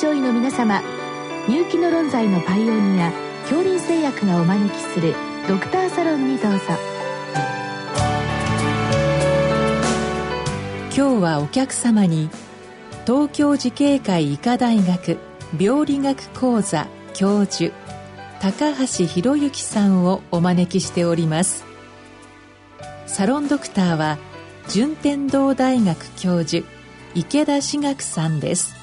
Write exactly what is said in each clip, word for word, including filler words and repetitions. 症医の皆様、入気の論剤のパイオニア杏林製薬がお招きするドクターサロンにどうぞ。今日はお客様に東京慈恵会医科大学病理学講座教授高橋博之さんをお招きしております。サロンドクターは順天堂大学教授池田志学さんです。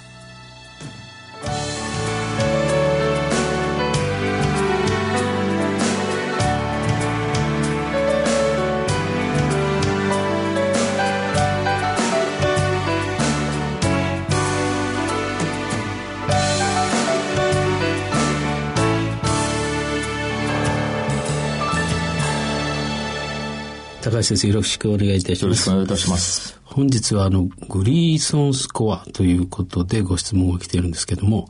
高橋先生、よろしくお願いいたします。よろしくお願いいたします。本日はあのグリーソンスコアということでご質問が来ているんですけども、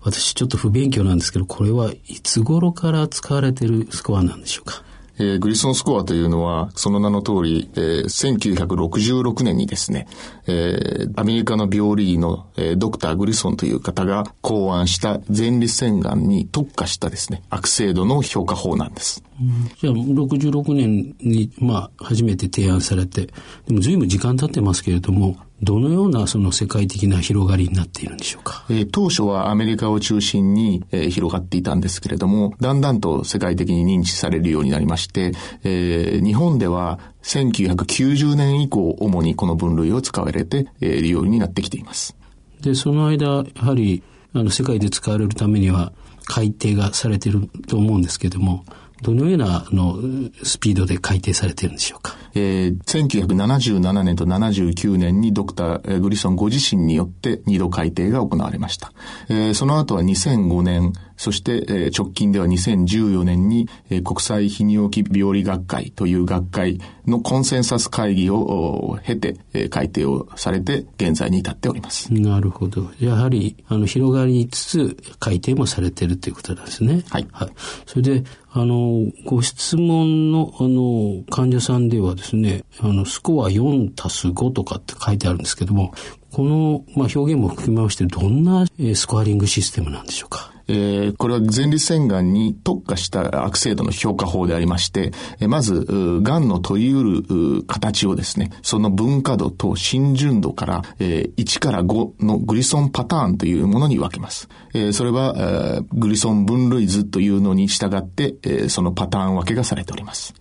私ちょっと不勉強なんですけど、これはいつ頃から使われているスコアなんでしょうか？えー、グリーソンスコアというのはその名の通り、えー、せんきゅうひゃくろくじゅうろくねんにですね、えー、アメリカの病理医の、えー、ドクターグリソンという方が考案した前立腺がんに特化したですね悪性度の評価法なんです。うん、じゃあろくじゅうろくねんに、まあ、初めて提案されて、でも随分時間経ってますけれども、どのようなその世界的な広がりになっているんでしょうか？えー、当初はアメリカを中心に、えー、広がっていたんですけれども、だんだんと世界的に認知されるようになりまして、えー、日本ではせんきゅうひゃくきゅうじゅうねん以降、主にこの分類を使われて、えー、利用になってきています。で、その間、やはりあの世界で使われるためには改定がされていると思うんですけれども、どのようなあのスピードで改定されているんでしょうか？えー、せんきゅうひゃくななじゅうななねんとななじゅうきゅうねんにドクターグリソンご自身によってにど改定が行われました。えー、その後はにせんごねん、そして、えー、直近ではにせんじゅうよねんに、えー、国際泌尿器病理学会という学会のコンセンサス会議を経て、えー、改定をされて現在に至っております。なるほど。やはりあの広がりつつ改定もされているということなんですね。はい。はい。それであのご質問のあの患者さんではですね、あのスコアよんたすごとかって書いてあるんですけども、この、まあ、表現も含めましてどんな、えー、スコアリングシステムなんでしょうか？えー、これは前立腺がんに特化した悪性度の評価法でありまして、えー、まずがんの取り得る形をですね、その分化度と浸潤度から、えー、いちからごのグリソンパターンというものに分けます。えー、それは、えー、グリソン分類図というのに従って、えー、そのパターン分けがされております。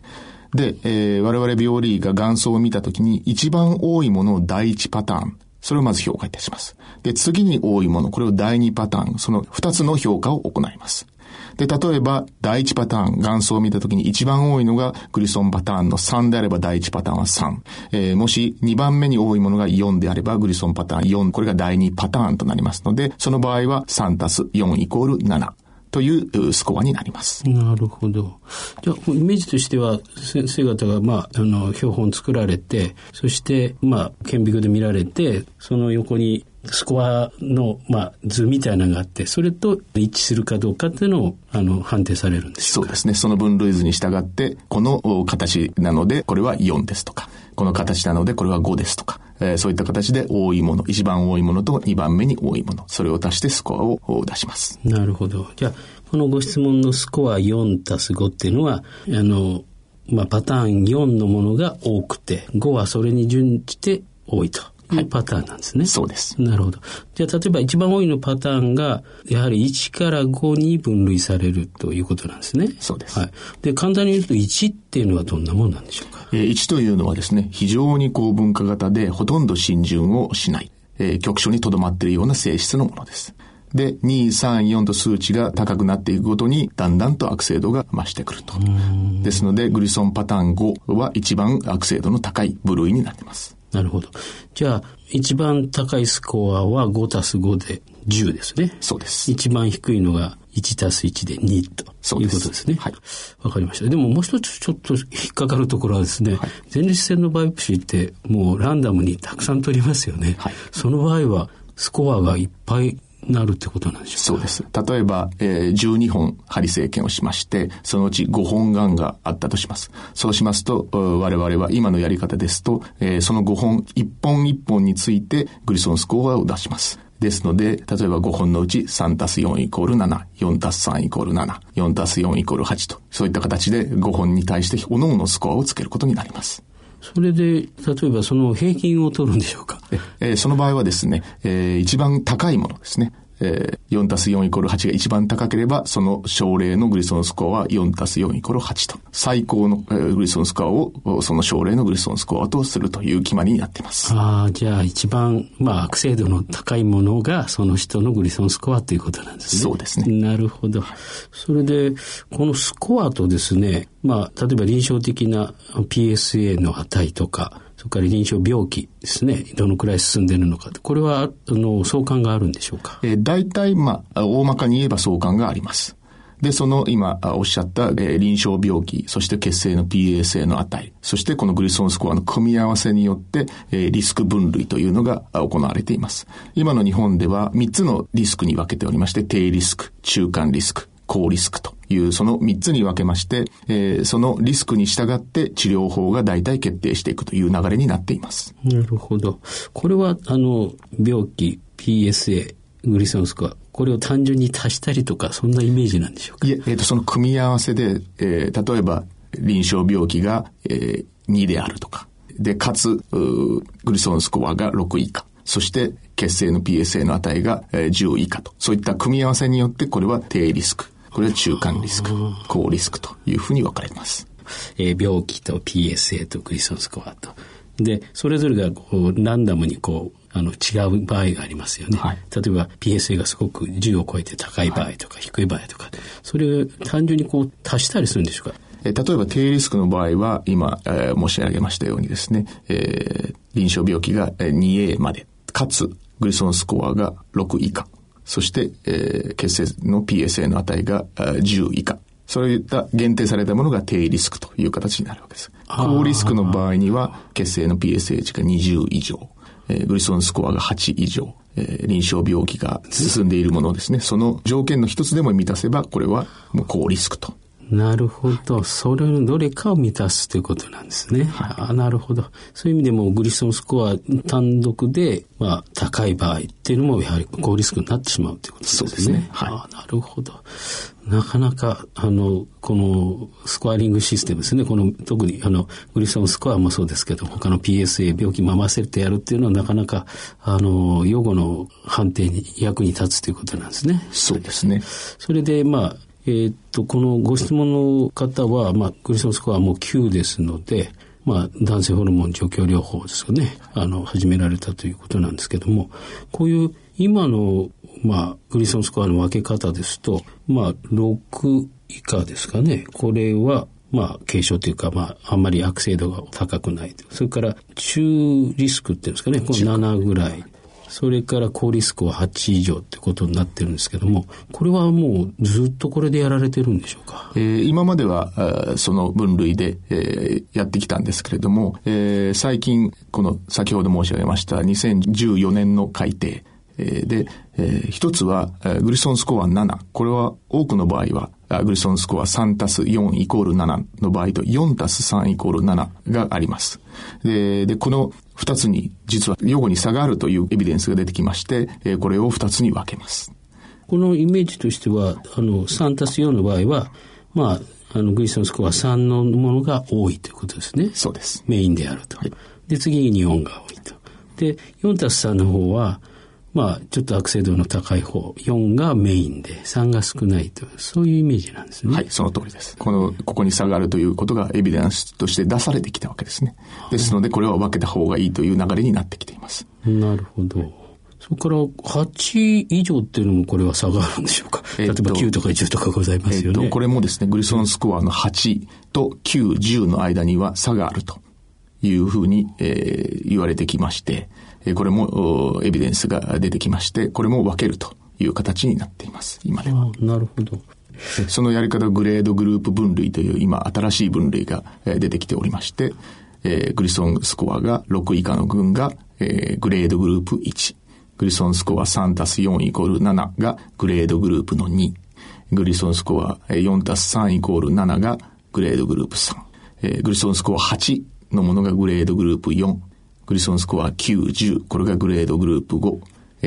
で、えー、我々病理医ががん層を見たときに一番多いものをだいいちパターン、それをまず評価いたします。で、次に多いもの、これをだいにパターン、そのふたつの評価を行います。で、例えば、だいいちパターン、がん層を見たときに一番多いのがグリソンパターンのさんであれば、だいいちパターンはさん。えー、もしにばんめに多いものがよんであれば、グリソンパターンよん、これがだいにパターンとなりますので、その場合はさんたすよんイコールなな。というスコアになります。なるほど。じゃあ、イメージとしては、先生方が、まあ、あの、標本作られて、そして、まあ、顕微鏡で見られて、その横にスコアの、まあ、図みたいなのがあって、それと一致するかどうかっていうのを、あの、判定されるんでしょうか？そうですね。その分類図に従って、この形なので、これはよんですとか、この形なので、これはごですとか、えー、そういった形で多いもの、一番多いものとにばんめに多いもの、それを足してスコアを出します。なるほど。じゃあ、このご質問のスコアよんたすごっていうのは、あの、まあ、パターンよんのものが多くて、ごはそれに準じて多いというパターンなんですね。はい、そうです。なるほど。じゃあ、例えば一番多いのパターンが、やはりいちからごに分類されるということなんですね。そうです。はい。で、簡単に言うといちっていうのはどんなものなんでしょうか？えー、いちというのはですね、非常に高分化型で、ほとんど浸潤をしない、えー、局所にとどまっているような性質のものです。で、に、さん、よんと数値が高くなっていくごとに、だんだんと悪性度が増してくると。ですので、グリソンパターンごは一番悪性度の高い部類になっています。なるほど。じゃあ、一番高いスコアはごたすごでじゅうですね。そうです。一番低いのがいちたすいちでにということですね。はい。わかりました。でももう一つちょっと引っかかるところはですね、はい、前立腺のバイプシーってもうランダムにたくさん取りますよね。はい。その場合はスコアがいっぱいなるってことなんでしょうか？そうです。例えば、えー、じゅうにほん針生検をしまして、そのうちごほんがんがあったとします。そうしますと、我々は今のやり方ですと、えー、そのごほん、いっぽんいっぽんについてグリソンスコアを出します。ですので、例えばごほんのうち さんたすよんイコールなな、よんたすさんイコールなな、よんたすよんイコールはちと、そういった形でごほんに対して各々のスコアをつけることになります。それで、例えばその平均を取るんでしょうか。えー、その場合はですね、えー、一番高いものですね。えー、よんたすよんイコールはちが一番高ければ、その症例のグリソンスコアはよんたすよんイコールはちと、最高の、えー、グリソンスコアをその症例のグリソンスコアとするという決まりになっています。ああ、じゃあ一番、まあ、悪性度の高いものがその人のグリソンスコアということなんですね。そうですね。なるほど。それでこのスコアとですね、まあ、例えば臨床的な ピーエスエー の値とか、それから臨床病気ですね、どのくらい進んでいるのか、これはあの相関があるんでしょうか。えー、大体、まあ、大まかに言えば相関があります。で、その今おっしゃった、えー、臨床病気、そして血清の ピーエスエー の値、そしてこのグリソンスコアの組み合わせによって、えー、リスク分類というのが行われています。今の日本ではみっつのリスクに分けておりまして、低リスク、中間リスク、高リスクというそのみっつに分けまして、えー、そのリスクに従って治療法が大体決定していくという流れになっています。なるほど。これはあの病気、ピーエスエー、グリソンスコア、これを単純に足したりとか、そんなイメージなんでしょうか。いえ、えーと、その組み合わせで、えー、例えば臨床病気が、えー、にであるとか、でかつグリソンスコアがろく以下、そして血清の ピーエスエー の値がじゅう以下と、そういった組み合わせによってこれは低リスク。これは中間リスク、高リスクというふうに分かれます。えー、病気と ピーエスエー とグリソンスコアと。で、それぞれがこうランダムにこうあの違う場合がありますよね。はい、例えば ピーエスエー がすごくじゅうを超えて高い場合とか、はい、低い場合とか、それを単純にこう足したりするんでしょうか。えー、例えば低リスクの場合は今、えー、申し上げましたようにですね、えー、臨床病気が にエー まで、かつグリソンスコアがろく以下。そして、えー、血清の ピーエスエー の値がじゅう以下。そういった限定されたものが低リスクという形になるわけです。高リスクの場合には、血清の ピーエスエー 値がにじゅう以上、えー、グリソンスコアがはち以上、えー、臨床病気が進んでいるものですね。その条件の一つでも満たせば、これはもう高リスクと。なるほど。それのどれかを満たすということなんですね。はい、あ、なるほど。そういう意味でもグリソンスコア単独で、まあ、高い場合っていうのもやはり高リスクになってしまうということですね。そうですね。はい、あ、なるほど。なかなかあのこのスコアリングシステムですね、この特にあのグリソンスコアもそうですけど、他の ピーエスエー 病気も合わせてやるっていうのはなかなかあの予後の判定に役に立つということなんですね。そうですね。それでまあえー、っとこのご質問の方は、まあ、グリソンスコアはもうきゅうですので、まあ、男性ホルモン除去療法ですよね、あの始められたということなんですけども、こういう今の、まあ、グリソンスコアの分け方ですと、まあ、ろく以下ですかね、これは、まあ、軽症というか、まあ、あんまり悪性度が高くない、それから中リスクっていうんですかね、このななぐらい、それから高リスクははち以上ってことになってるんですけども、これはもうずっとこれでやられてるんでしょうか。えー、今まではその分類で、えー、やってきたんですけれども、えー、最近この先ほど申し上げましたにせんじゅうよねんの改定で、えー、一つはグリソンスコアなな、これは多くの場合はグリソンスコアさんたすよんイコールななの場合とよんたすさんイコールなながあります。で、でこの二つに実は予後に差があるというエビデンスが出てきまして、えー、これを二つに分けます。このイメージとしては、あのさんたすよんの場合は、まあ、あのグリソンスコアさんのものが多いということですね。そうです。メインであると。はい、で次によんが多いと。でよんたすさんの方は、まあ、ちょっと悪性度の高い方、よんがメインでさんが少ないと、そういうイメージなんですね。はい、その通りです。このここに差があるということがエビデンスとして出されてきたわけですね。ですのでこれは分けた方がいいという流れになってきています。なるほど。それからはち以上っていうのもこれは差があるんでしょうか。例えばきゅうとかじゅうとかございますよね。えっと、これもですね、グリソンスコアのはちときゅう、じゅうの間には差があるというふうに、えー、言われてきまして、これもエビデンスが出てきまして、これも分けるという形になっています、今では。なるほど。そのやり方、グレードグループ分類という今新しい分類が出てきておりまして、えー、グリソンスコアがろく以下の群が、えー、グレードグループいち、グリソンスコアさんたすよんイコールなながグレードグループのに、グリソンスコアよんたすさんイコールなながグレードグループさん、えー、グリソンスコアはちのものがグレードグループよん、グリソンスコアきゅう、じゅう、これがグレードグループご、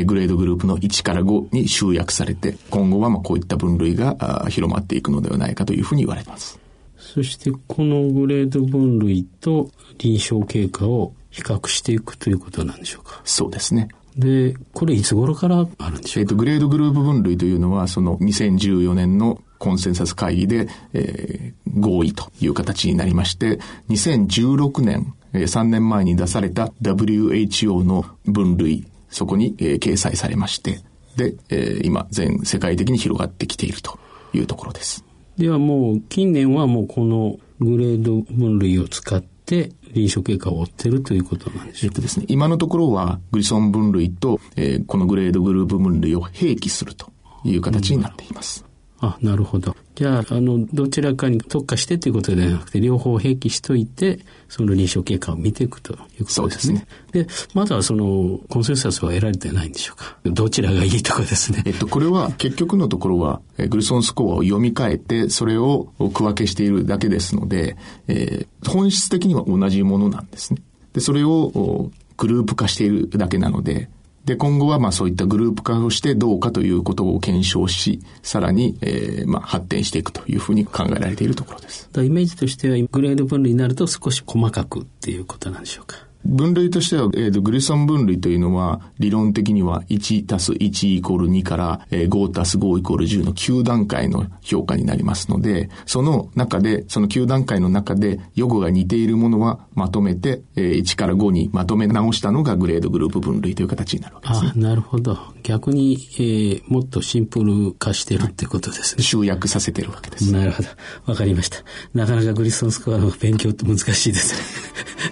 グレードグループのいちからごに集約されて、今後はまあこういった分類が広まっていくのではないかというふうに言われます。そしてこのグレード分類と臨床経過を比較していくということなんでしょうか。そうですね。で、これいつ頃からあるんでしょうか。えっと、グレードグループ分類というのはそのにせんじゅうよねんのコンセンサス会議で、えー、合意という形になりまして、にせんじゅうろくねん、えー、さんねんまえに出された ダブリューエイチオー の分類、そこに、えー、掲載されまして、で、えー、今全世界的に広がってきているというところです。ではもう近年はもうこのグレード分類を使って臨床経過を追ってるということなんでしょうか。えっとですね、今のところはグリソン分類と、えー、このグレードグループ分類を併記するという形になっています。あ、なるほど。じゃあ、あの、どちらかに特化してということではなくて、両方併記しといて、その臨床経過を見ていくということですね。そうですね。で、まだその、コンセンサスは得られてないんでしょうか。どちらがいいとかですね。えっと、これは結局のところは、グリソンスコアを読み替えて、それを区分けしているだけですので、えー、本質的には同じものなんですね。で、それをグループ化しているだけなので、で、今後はまあそういったグループ化をしてどうかということを検証し、さらに、えー、まあ発展していくというふうに考えられているところです。イメージとしてはグレード分類になると少し細かくっていうことなんでしょうか。分類としては、えー、グリソン分類というのは理論的にはいちたすいちイコールにからごたすごイコールじゅうのきゅうだんかいの評価になりますので、その中で、そのきゅうだんかいの中で予後が似ているものはまとめて、えー、いちからごにまとめ直したのがグレードグループ分類という形になるわけですね。あ、なるほど。逆に、えー、もっとシンプル化してるってことですね。集約させてるわけです。なるほど。わかりました。なかなかグリソンスコアの勉強って難しいですね。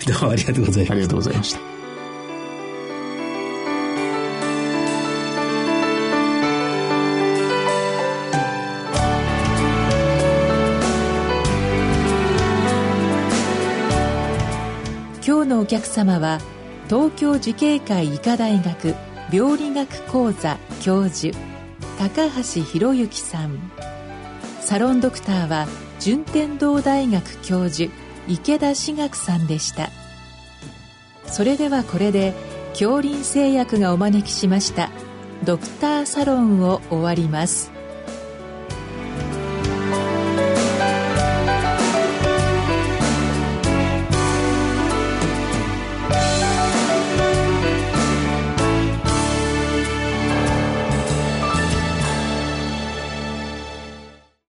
どうもありがとうございました。ありがとうございました。今日のお客様は東京慈恵会医科大学病理学講座教授高橋博之さん、サロンドクターは順天堂大学教授池田志学さんでした。それではこれで杏林製薬がお招きしましたドクターサロンを終わります。